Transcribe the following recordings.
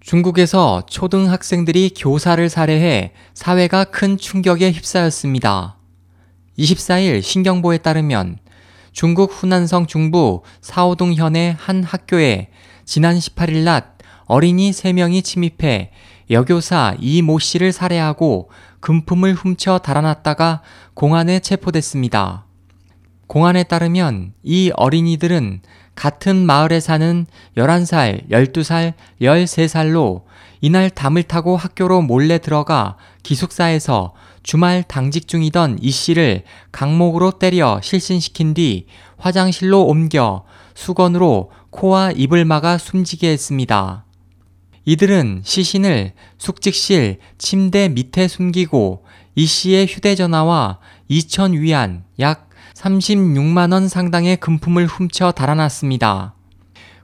중국에서 초등학생들이 교사를 살해해 사회가 큰 충격에 휩싸였습니다. 24일 신경보에 따르면 중국 후난성 중부 사오동현의 한 학교에 지난 18일 낮 어린이 3명이 침입해 여교사 이모 씨를 살해하고 금품을 훔쳐 달아났다가 공안에 체포됐습니다. 공안에 따르면 이 어린이들은 같은 마을에 사는 11살, 12살, 13살로 이날 담을 타고 학교로 몰래 들어가 기숙사에서 주말 당직 중이던 이 씨를 강목으로 때려 실신시킨 뒤 화장실로 옮겨 수건으로 코와 입을 막아 숨지게 했습니다. 이들은 시신을 숙직실 침대 밑에 숨기고 이 씨의 휴대전화와 2,000위안 약 36만원 상당의 금품을 훔쳐 달아났습니다.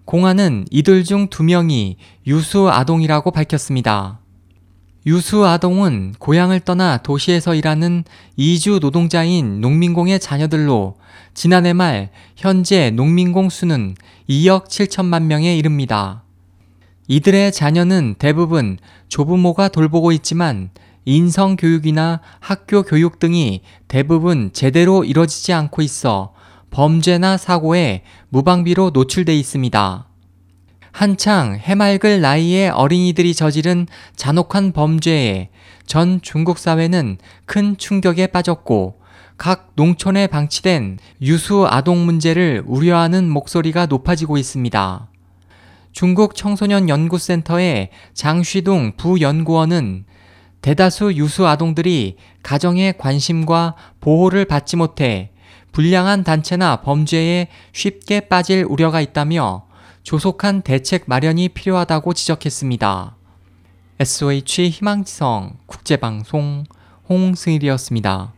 공안은 이들 중 2명이 유수아동이라고 밝혔습니다. 유수아동은 고향을 떠나 도시에서 일하는 이주 노동자인 농민공의 자녀들로 지난해 말 현재 농민공 수는 2억 7천만 명에 이릅니다. 이들의 자녀는 대부분 조부모가 돌보고 있지만 인성교육이나 학교 교육 등이 대부분 제대로 이뤄지지 않고 있어 범죄나 사고에 무방비로 노출돼 있습니다. 한창 해맑을 나이에 어린이들이 저지른 잔혹한 범죄에 전 중국 사회는 큰 충격에 빠졌고 각 농촌에 방치된 유수 아동 문제를 우려하는 목소리가 높아지고 있습니다. 중국 청소년연구센터의 장쉬둥 부연구원은 대다수 유수 아동들이 가정의 관심과 보호를 받지 못해 불량한 단체나 범죄에 쉽게 빠질 우려가 있다며 조속한 대책 마련이 필요하다고 지적했습니다. SOH 희망지성 국제방송 홍승일이었습니다.